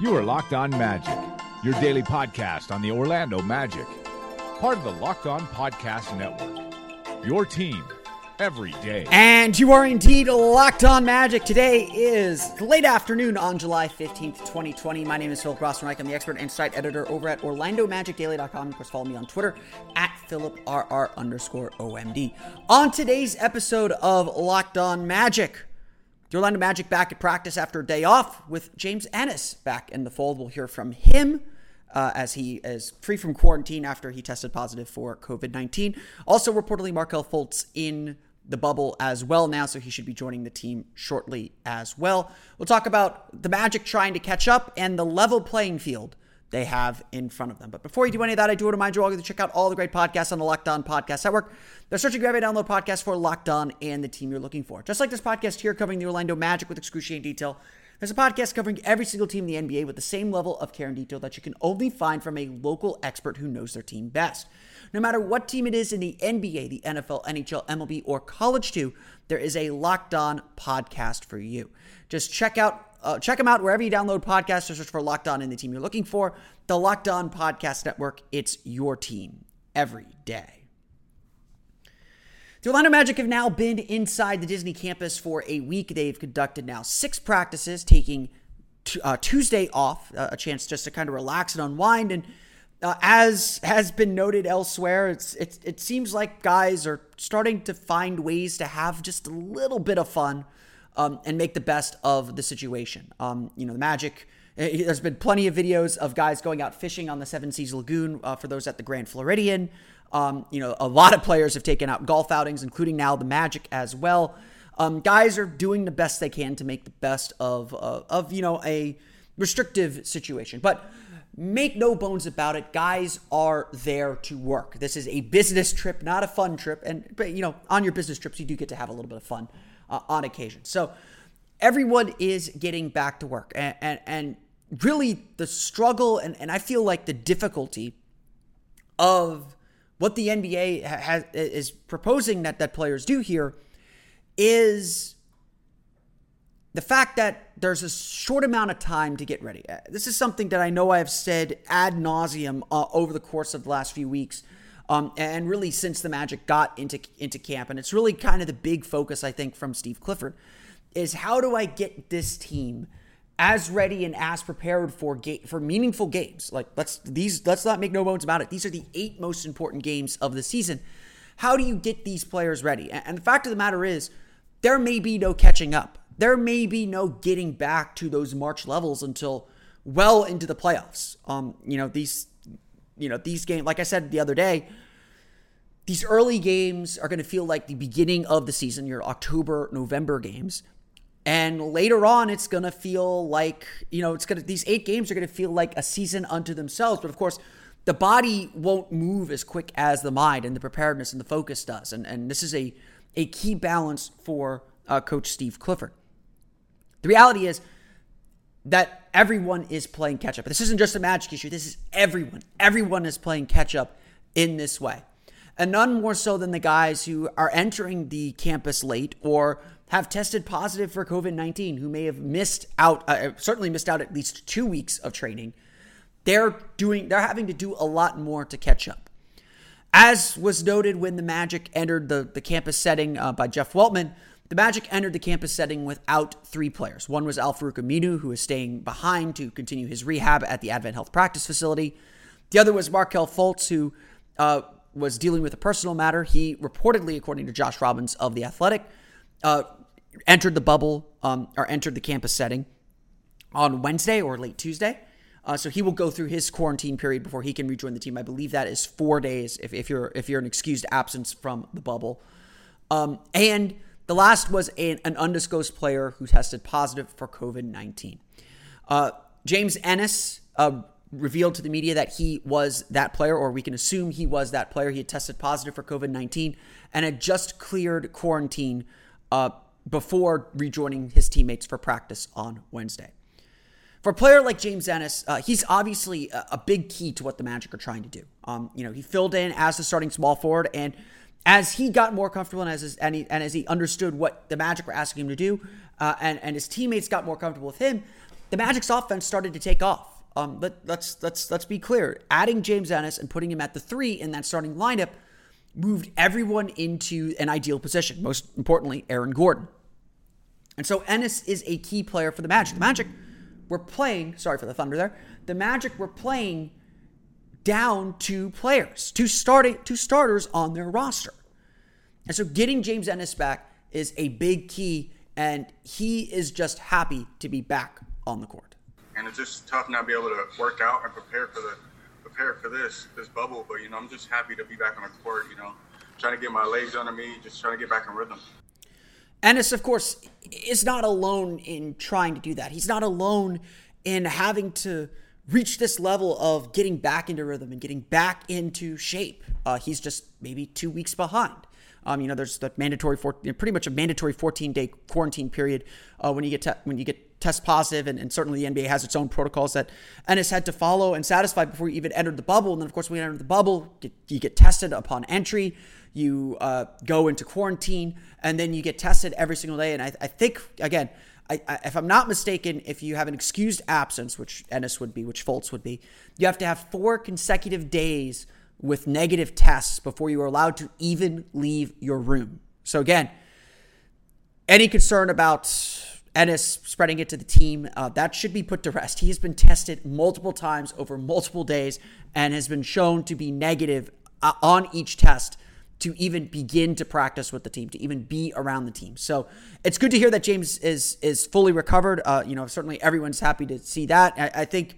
You are Locked On Magic, your daily podcast on the Orlando Magic, part of the Locked On Podcast Network, your team every day. And you are indeed Locked On Magic. Today is late afternoon on July 15th, 2020. My name is Philip Rostenreich. I'm the expert and site editor over at orlandomagicdaily.com. Of course, follow me on Twitter at @PhilipRR_OMD. On today's episode of Locked On Magic, the Orlando Magic back at practice after a day off with James Ennis back in the fold. We'll hear from him as he is free from quarantine after he tested positive for COVID-19. Also, reportedly, Markelle Fultz in the bubble as well now, so he should be joining the team shortly as well. We'll talk about the Magic trying to catch up and the level playing field they have in front of them. But before you do any of that, I do want to remind you all to check out all the great podcasts on the Locked On Podcast Network. They're searching every download podcast for Locked On and the team you're looking for. Just like this podcast here covering the Orlando Magic with excruciating detail, there's a podcast covering every single team in the NBA with the same level of care and detail that you can only find from a local expert who knows their team best. No matter what team it is in the NBA, the NFL, NHL, MLB, or college too, there is a Locked On podcast for you. Just check them out wherever you download podcasts or search for Locked On and the team you're looking for. The Locked On Podcast Network, it's your team every day. The Orlando Magic have now been inside the Disney campus for a week. They've conducted now 6 practices, taking Tuesday off, a chance just to kind of relax and unwind. And as has been noted elsewhere, it seems like guys are starting to find ways to have just a little bit of fun and make the best of the situation. The Magic, there's been plenty of videos of guys going out fishing on the Seven Seas Lagoon for those at the Grand Floridian. A lot of players have taken out golf outings, including now the Magic as well. Guys are doing the best they can to make the best of a restrictive situation. But make no bones about it, guys are there to work. This is a business trip, not a fun trip. But on your business trips, you do get to have a little bit of fun on occasion. So everyone is getting back to work. And really the struggle and I feel like the difficulty of what the NBA is proposing that players do here is the fact that there's a short amount of time to get ready. This is something that I know I have said ad nauseum over the course of the last few weeks, and really since the Magic got into camp. And it's really kind of the big focus, I think, from Steve Clifford, is how do I get this team as ready and as prepared for meaningful games? Like let's not make no bones about it. These are the 8 most important games of the season. How do you get these players ready? And the fact of the matter is, there may be no catching up. There may be no getting back to those March levels until well into the playoffs. These games, like I said the other day, these early games are going to feel like the beginning of the season. Your October, November games. And later on, it's going to feel like, these 8 games are going to feel like a season unto themselves. But of course, the body won't move as quick as the mind and the preparedness and the focus does. And this is a key balance for Coach Steve Clifford. The reality is that everyone is playing catch up. This isn't just a Magic issue. This is everyone. Everyone is playing catch up in this way. And none more so than the guys who are entering the campus late or have tested positive for COVID-19, who may have certainly missed out at least 2 weeks of training. They're having to do a lot more to catch up. As was noted when the Magic entered the campus setting by Jeff Weltman, the Magic entered the campus setting without 3 players. One was Al Farouk Aminu, who is staying behind to continue his rehab at the AdventHealth practice facility. The other was Markelle Fultz, who was dealing with a personal matter. He reportedly, according to Josh Robbins of The Athletic, entered the bubble, or entered the campus setting on Wednesday or late Tuesday. So he will go through his quarantine period before he can rejoin the team. I believe that is 4 days if you're an excused absence from the bubble. And the last was an undisclosed player who tested positive for COVID-19. James Ennis revealed to the media that he was that player, or we can assume he was that player. He had tested positive for COVID-19 and had just cleared quarantine before rejoining his teammates for practice on Wednesday. For a player like James Ennis, he's obviously a big key to what the Magic are trying to do. He filled in as the starting small forward, and as he got more comfortable and as he understood what the Magic were asking him to do, and his teammates got more comfortable with him, the Magic's offense started to take off. Let's be clear. Adding James Ennis and putting him at the 3 in that starting lineup moved everyone into an ideal position. Most importantly, Aaron Gordon. And so Ennis is a key player for the Magic. The Magic were playing, sorry for the thunder there. The Magic were playing down two starters on their roster. And so getting James Ennis back is a big key, and he is just happy to be back on the court. And it's just tough not to be able to work out and prepare for this bubble. But, I'm just happy to be back on the court, trying to get my legs under me, just trying to get back in rhythm. Ennis, of course, is not alone in trying to do that. He's not alone in having to reach this level of getting back into rhythm and getting back into shape. He's just maybe 2 weeks behind. There's the pretty much a mandatory 14-day quarantine period when you get test positive, and certainly the NBA has its own protocols that Ennis had to follow and satisfy before you even entered the bubble. And then, of course, when you enter the bubble, you get tested upon entry, you go into quarantine, and then you get tested every single day. And I think, again, I if I'm not mistaken, if you have an excused absence, which Ennis would be, which Fultz would be, you have to have 4 consecutive days with negative tests before you are allowed to even leave your room. So again, any concern about Ennis spreading it to the team, that should be put to rest. He has been tested multiple times over multiple days and has been shown to be negative on each test to even begin to practice with the team, to even be around the team. So it's good to hear that James is fully recovered. Certainly everyone's happy to see that. I think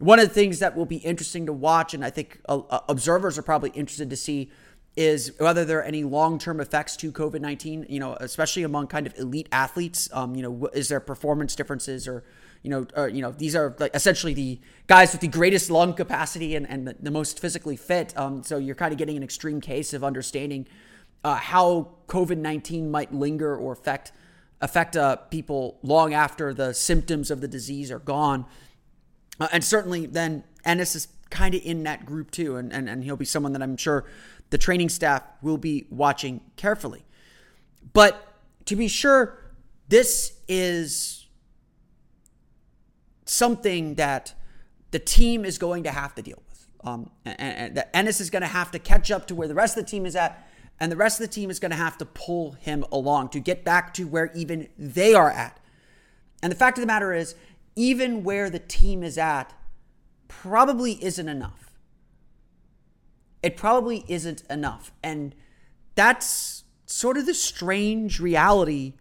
one of the things that will be interesting to watch, and I think observers are probably interested to see, is whether there are any long-term effects to COVID-19, especially among kind of elite athletes. Is there performance differences or these are like essentially the guys with the greatest lung capacity and the most physically fit. So you're kind of getting an extreme case of understanding how COVID-19 might linger or affect people long after the symptoms of the disease are gone. And certainly then Ennis is kind of in that group too. And he'll be someone that I'm sure the training staff will be watching carefully. But to be sure, this is something that the team is going to have to deal with. And that Ennis is going to have to catch up to where the rest of the team is at, and the rest of the team is going to have to pull him along to get back to where even they are at. And the fact of the matter is, even where the team is at probably isn't enough. It probably isn't enough. And that's sort of the strange reality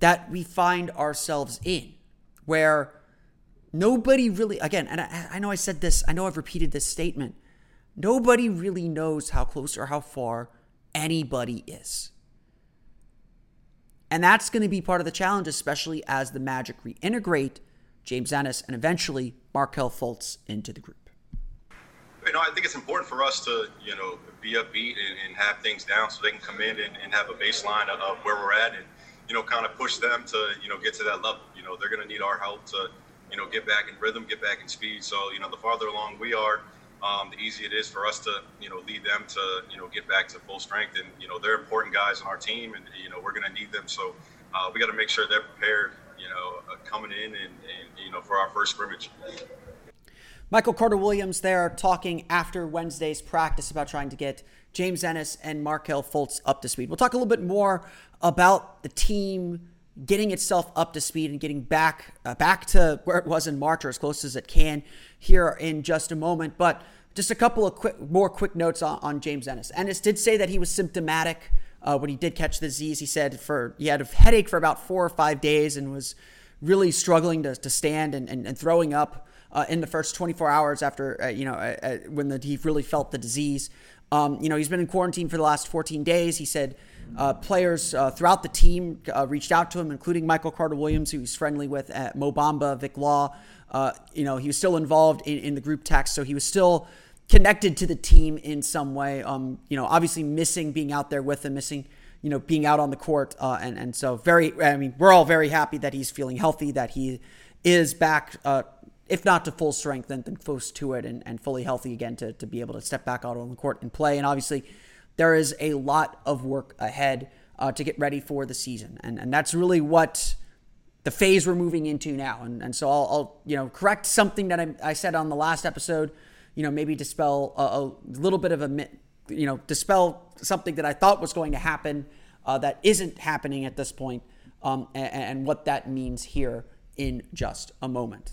that we find ourselves in, where nobody really, again, and I know I said this, I know I've repeated this statement, nobody really knows how close or how far anybody is. And that's going to be part of the challenge, especially as the Magic reintegrate James Ennis and eventually Markelle Fultz into the group. I think it's important for us to, be upbeat and have things down so they can come in and have a baseline of where we're at and, kind of push them to, get to that level. They're going to need our help to, get back in rhythm, get back in speed. So, the farther along we are, the easier it is for us to, lead them to, get back to full strength. And, they're important guys on our team and, we're going to need them. So we got to make sure they're prepared, coming in and for our first scrimmage. Michael Carter-Williams there talking after Wednesday's practice about trying to get James Ennis and Markelle Fultz up to speed. We'll talk a little bit more about the team getting itself up to speed and getting back to where it was in March, or as close as it can, here in just a moment. But just a couple of quick notes on James Ennis. Ennis did say that he was symptomatic when he did catch the disease. He said he had a headache for about 4 or 5 days and was really struggling to stand and throwing up. in the first 24 hours after, when he really felt the disease. He's been in quarantine for the last 14 days. He said players throughout the team reached out to him, including Michael Carter-Williams, who he's friendly with, at Mo Bamba, Vic Law. He was still involved in the group text, so he was still connected to the team in some way. Obviously missing being out there with them, missing, being out on the court. We're all very happy that he's feeling healthy, that he is back, if not to full strength, then close to it and fully healthy again to be able to step back out on the court and play. And obviously, there is a lot of work ahead to get ready for the season. And that's really what the phase we're moving into now. And so I'll correct something that I said on the last episode, maybe dispel a little bit of a myth, dispel something that I thought was going to happen that isn't happening at this point, and what that means here in just a moment.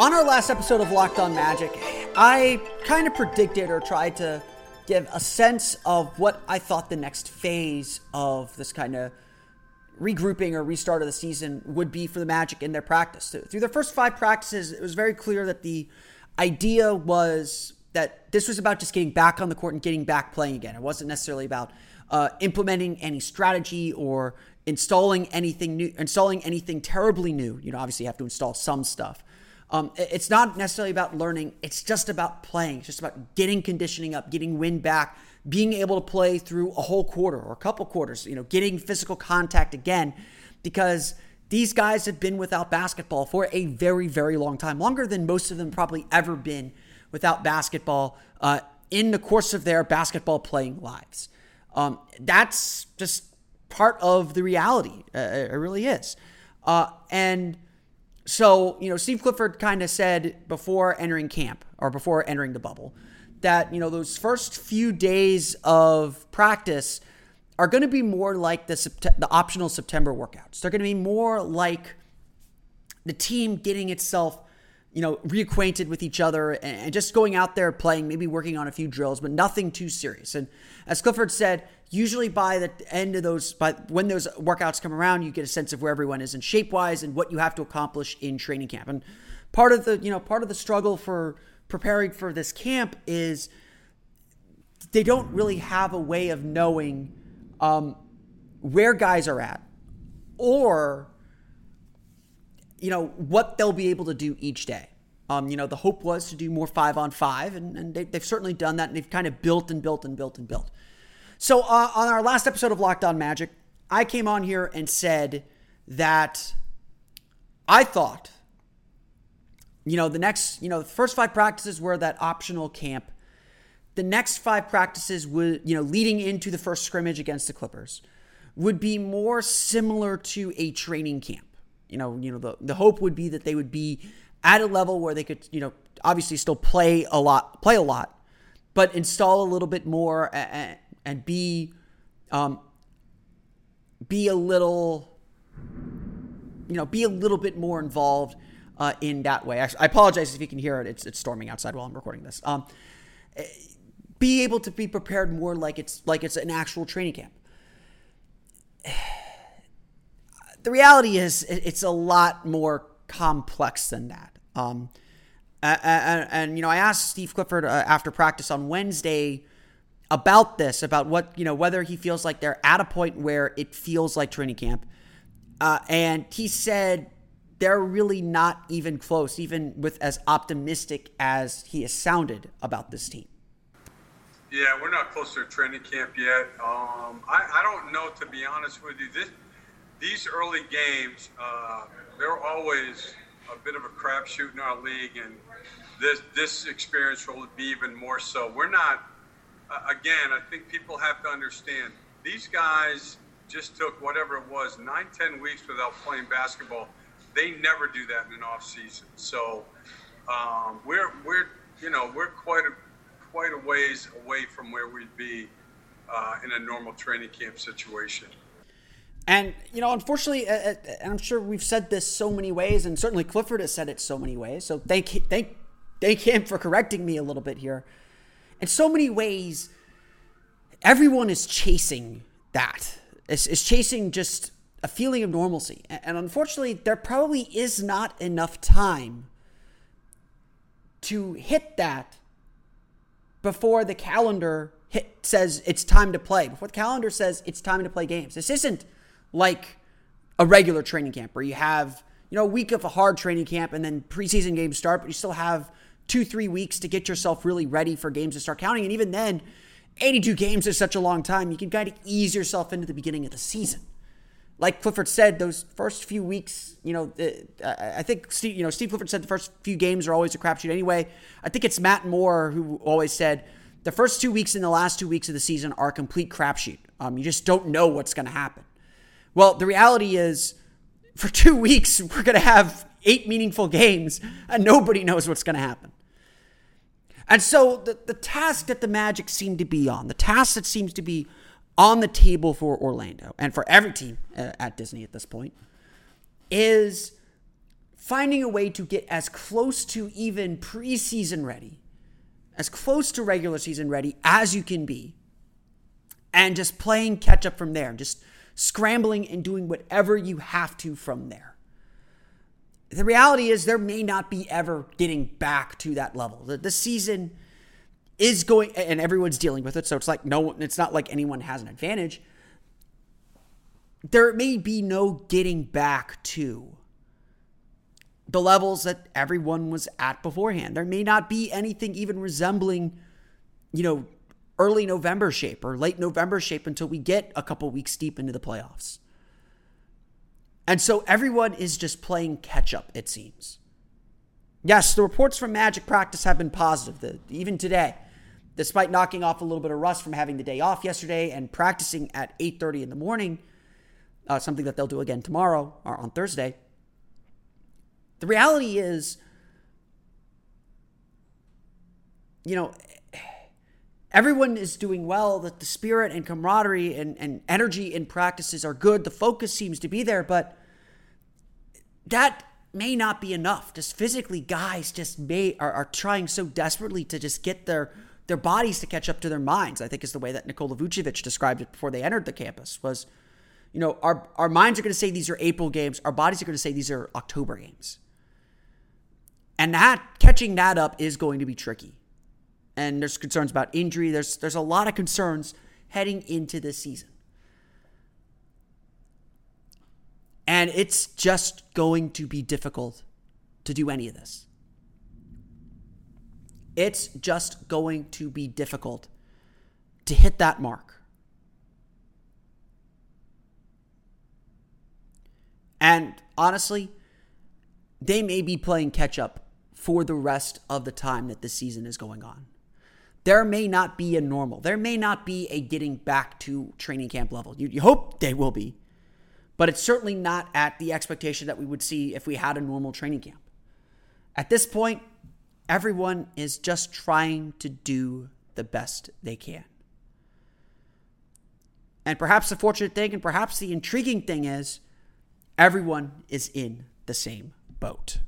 On our last episode of Locked On Magic, I kind of predicted or tried to give a sense of what I thought the next phase of this kind of regrouping or restart of the season would be for the Magic in their practice. Through their first 5 practices, it was very clear that the idea was that this was about just getting back on the court and getting back playing again. It wasn't necessarily about implementing any strategy or installing anything terribly new. Obviously you have to install some stuff. It's not necessarily about learning. It's just about playing. It's just about getting conditioning up, getting wind back, being able to play through a whole quarter or a couple quarters, getting physical contact again, because these guys have been without basketball for a very, very long time, longer than most of them probably ever been without basketball in the course of their basketball playing lives. That's just part of the reality. It really is. So, Steve Clifford kind of said before entering camp or before entering the bubble that, those first few days of practice are going to be more like the optional September workouts. They're going to be more like the team getting itself, reacquainted with each other and just going out there playing, maybe working on a few drills, but nothing too serious. And as Clifford said, usually by the end of when those workouts come around, you get a sense of where everyone is in shape-wise and what you have to accomplish in training camp. And part of the struggle for preparing for this camp is they don't really have a way of knowing where guys are at or what they'll be able to do each day. The hope was to do more 5-on-5, and they've certainly done that, and they've kind of built. So on our last episode of Locked On Magic, I came on here and said that I thought, the first 5 practices were that optional camp. The next 5 practices would, leading into the first scrimmage against the Clippers, would be more similar to a training camp. The hope would be that they would be at a level where they could, obviously still play a lot, but install a little bit more and be a little bit more involved in that way. Actually, I apologize if you can hear it. It's storming outside while I'm recording this. Be able to be prepared more like it's an actual training camp. The reality is it's a lot more complex than that. I asked Steve Clifford after practice on Wednesday about this, about what, you know, whether he feels like they're at a point where it feels like training camp. And he said they're really not even close, even with as optimistic as he has sounded about this team. Yeah, we're not close to training camp yet. I don't know, to be honest with you. These early games, they're always a bit of a crapshoot in our league, and this experience will be even more so. We're not, again, I think people have to understand, these guys just took whatever it was, 9-10 weeks without playing basketball. They never do that in an off season. So we're quite a ways away from where we'd be in a normal training camp situation. And, you know, unfortunately, I'm sure we've said this so many ways, and certainly Clifford has said it so many ways, so thank him for correcting me a little bit here. In so many ways, everyone is chasing that. It's chasing just a feeling of normalcy. And unfortunately, there probably is not enough time to hit that before the calendar says it's time to play, before the calendar says it's time to play games. This isn't like a regular training camp where you have, you know, a week of a hard training camp and then preseason games start, but you still have 2-3 weeks to get yourself really ready for games to start counting. And even then, 82 games is such a long time. You can kind of ease yourself into the beginning of the season. Like Clifford said, those first few weeks, you know, I think Steve Clifford said the first few games are always a crapshoot anyway. I think it's Matt Moore who always said the first 2 weeks and the last 2 weeks of the season are a complete crapshoot. You just don't know what's going to happen. Well, the reality is, for 2 weeks, we're going to have 8 meaningful games, and nobody knows what's going to happen. And so the task that the Magic seem to be on, the task that seems to be on the table for Orlando and for every team at Disney at this point, is finding a way to get as close to even preseason ready, as close to regular season ready as you can be, and just playing catch up from there, just scrambling and doing whatever you have to from there. The reality is there may not be ever getting back to that level. The season is going, and everyone's dealing with it, so it's like it's not like anyone has an advantage. There may be no getting back to the levels that everyone was at beforehand. There may not be anything even resembling, you know, early November shape or late November shape until we get a couple weeks deep into the playoffs. And so everyone is just playing catch up, it seems. Yes, the reports from Magic practice have been positive, even today, despite knocking off a little bit of rust from having the day off yesterday and practicing at 8:30 in the morning, something that they'll do again tomorrow or on Thursday. The reality is, you know, everyone is doing well, that the spirit and camaraderie and energy in practices are good. The focus seems to be there, but that may not be enough. Just physically, guys just are trying so desperately to just get their bodies to catch up to their minds, I think is the way that Nikola Vucevic described it before they entered the campus, was, you know, our minds are going to say these are April games. Our bodies are going to say these are October games. And that catching that up is going to be tricky. And there's concerns about injury. There's a lot of concerns heading into this season. And it's just going to be difficult to do any of this. It's just going to be difficult to hit that mark. And honestly, they may be playing catch up for the rest of the time that this season is going on. There may not be a normal. There may not be a getting back to training camp level. You hope they will be, but it's certainly not at the expectation that we would see if we had a normal training camp. At this point, everyone is just trying to do the best they can. And perhaps the fortunate thing and perhaps the intriguing thing is everyone is in the same boat.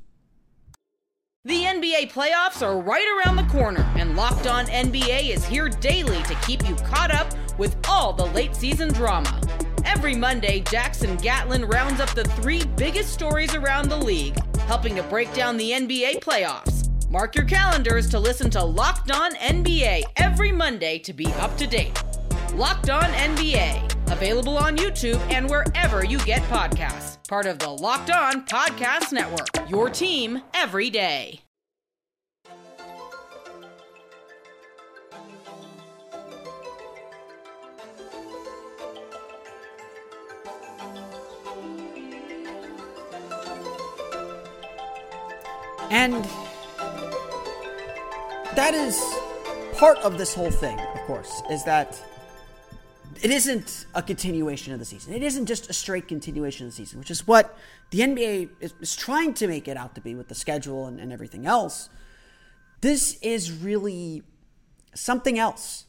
The NBA playoffs are right around the corner, and Locked On NBA is here daily to keep you caught up with all the late season drama. Every Monday, Jackson Gatlin rounds up the 3 biggest stories around the league, helping to break down the NBA playoffs. Mark your calendars to listen to Locked On NBA every every Monday to be up to date. Locked On NBA, available on YouTube and wherever you get podcasts. Part of the Locked On Podcast Network, your team every day. And that is part of this whole thing, of course, is that it isn't a continuation of the season. It isn't just a straight continuation of the season, which is what the NBA is trying to make it out to be with the schedule and everything else. This is really something else.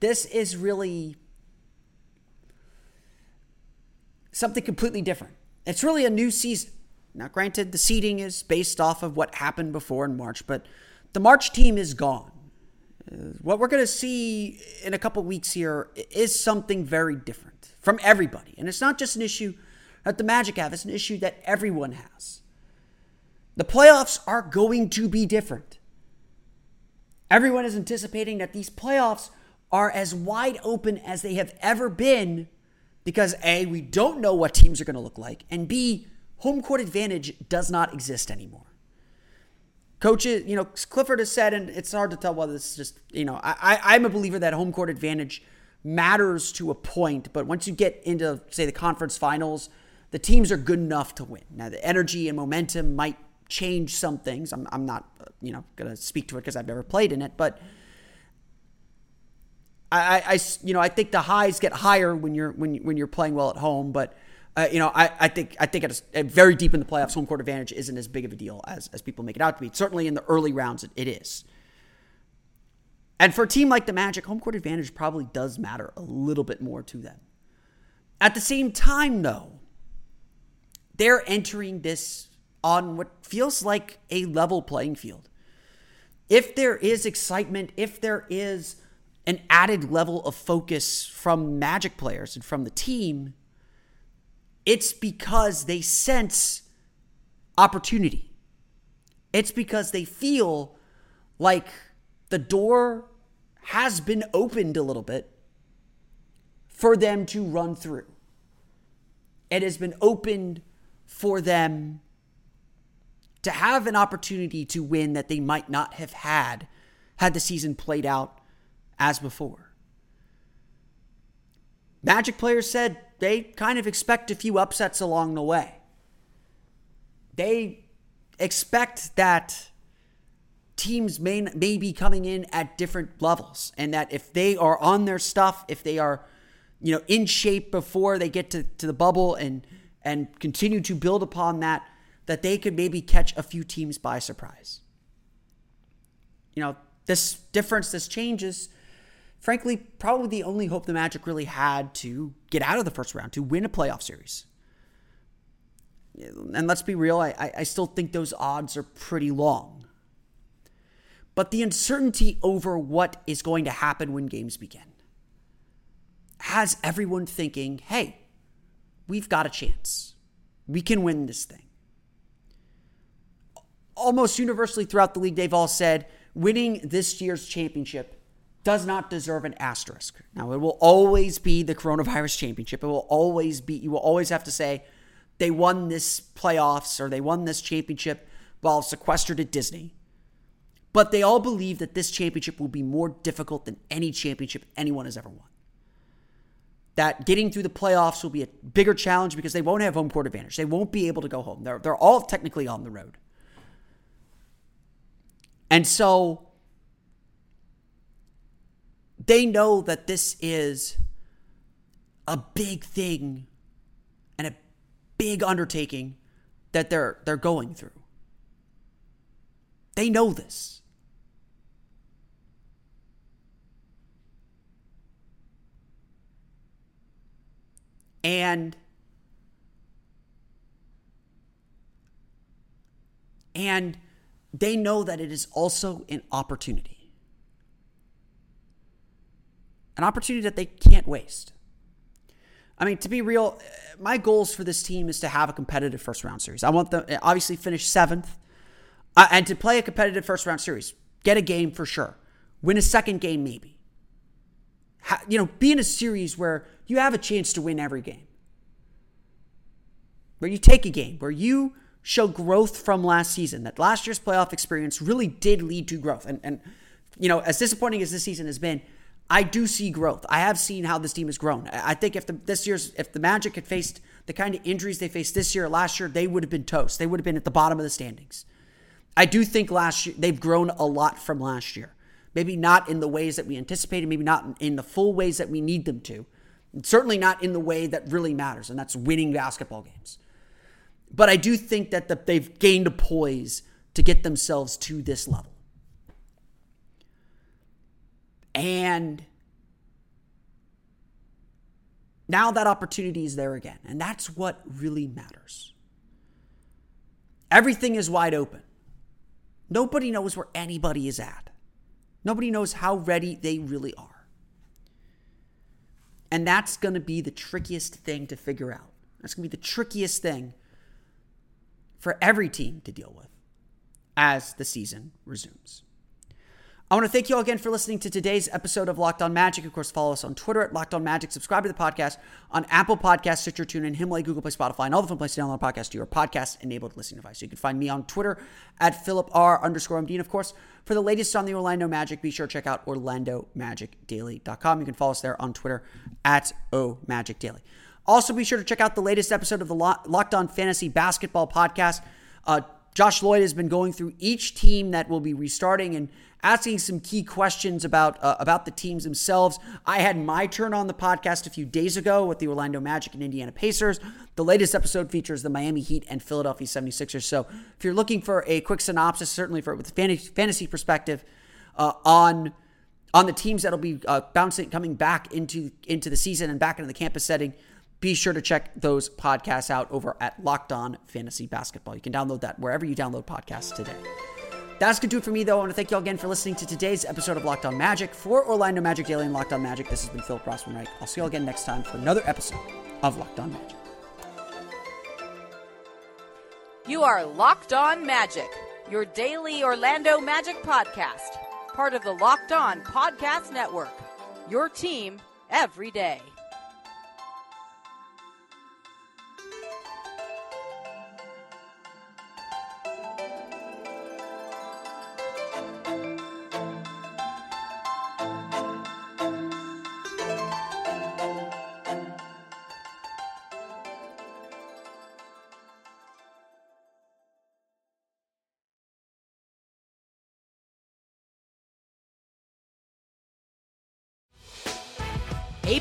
This is really something completely different. It's really a new season. Now, granted, the seeding is based off of what happened before in March, but the March team is gone. What we're going to see in a couple weeks here is something very different from everybody. And it's not just an issue that the Magic have. It's an issue that everyone has. The playoffs are going to be different. Everyone is anticipating that these playoffs are as wide open as they have ever been because A, we don't know what teams are going to look like, and B, home court advantage does not exist anymore. Coaches, Clifford has said, and it's hard to tell whether it's just, I'm a believer that home court advantage matters to a point, but once you get into, say, the conference finals, the teams are good enough to win. Now, the energy and momentum might change some things. I'm not, going to speak to it because I've never played in it, but I think the highs get higher when you're playing well at home, but I think at very deep in the playoffs, home court advantage isn't as big of a deal as people make it out to be. Certainly in the early rounds, it is. And for a team like the Magic, home court advantage probably does matter a little bit more to them. At the same time, though, they're entering this on what feels like a level playing field. If there is excitement, if there is an added level of focus from Magic players and from the team, it's because they sense opportunity. It's because they feel like the door has been opened a little bit for them to run through. It has been opened for them to have an opportunity to win that they might not have had the season played out as before. Magic players said, they kind of expect a few upsets along the way. They expect that teams may be coming in at different levels, and that if they are on their stuff, if they are, in shape before they get to the bubble and continue to build upon that they could maybe catch a few teams by surprise. This changes. Frankly, probably the only hope the Magic really had to get out of the first round, to win a playoff series. And let's be real, I still think those odds are pretty long. But the uncertainty over what is going to happen when games begin has everyone thinking, hey, we've got a chance. We can win this thing. Almost universally throughout the league, they've all said, winning this year's championship does not deserve an asterisk. Now, it will always be the coronavirus championship. It will always be, you will always have to say, they won this playoffs or they won this championship while sequestered at Disney. But they all believe that this championship will be more difficult than any championship anyone has ever won. That getting through the playoffs will be a bigger challenge because they won't have home court advantage. They won't be able to go home. They're all technically on the road. And so they know that this is a big thing and a big undertaking that they're going through. They know this. And they know that it is also an opportunity. An opportunity that they can't waste. I mean, to be real, my goals for this team is to have a competitive first round series. I want them obviously finish 7th and to play a competitive first round series. Get a game for sure. Win a second game maybe. Be in a series where you have a chance to win every game. Where you take a game, where you show growth from last season, that last year's playoff experience really did lead to growth. And as disappointing as this season has been, I do see growth. I have seen how this team has grown. I think if the Magic had faced the kind of injuries they faced this year or last year, they would have been toast. They would have been at the bottom of the standings. I do think last year they've grown a lot from last year. Maybe not in the ways that we anticipated, maybe not in the full ways that we need them to. Certainly not in the way that really matters, and that's winning basketball games. But I do think that they've gained a poise to get themselves to this level. And now that opportunity is there again, and that's what really matters. Everything is wide open. Nobody knows where anybody is at. Nobody knows how ready they really are. And that's going to be the trickiest thing to figure out. That's going to be the trickiest thing for every team to deal with as the season resumes. I want to thank you all again for listening to today's episode of Locked On Magic. Of course, follow us on Twitter @LockedOnMagic. Subscribe to the podcast on Apple Podcasts, Stitcher, TuneIn, Himalaya, Google Play, Spotify, and all the fun places to download a podcast to your podcast-enabled listening device. So you can find me on Twitter @PhilipR_MD. And of course, for the latest on the Orlando Magic, be sure to check out orlandomagicdaily.com. You can follow us there on Twitter @OMagicDaily. Also, be sure to check out the latest episode of the Locked On Fantasy Basketball Podcast. Josh Lloyd has been going through each team that will be restarting and asking some key questions about the teams themselves. I had my turn on the podcast a few days ago with the Orlando Magic and Indiana Pacers. The latest episode features the Miami Heat and Philadelphia 76ers. So if you're looking for a quick synopsis, certainly with a fantasy perspective on the teams that'll be coming back into the season and back into the campus setting, be sure to check those podcasts out over at Locked On Fantasy Basketball. You can download that wherever you download podcasts today. That's going to do it for me, though. I want to thank you all again for listening to today's episode of Locked On Magic. For Orlando Magic Daily and Locked On Magic, this has been Philip Rostenreich. I'll see you all again next time for another episode of Locked On Magic. You are Locked On Magic, your daily Orlando Magic podcast, part of the Locked On Podcast Network, your team every day. Hey,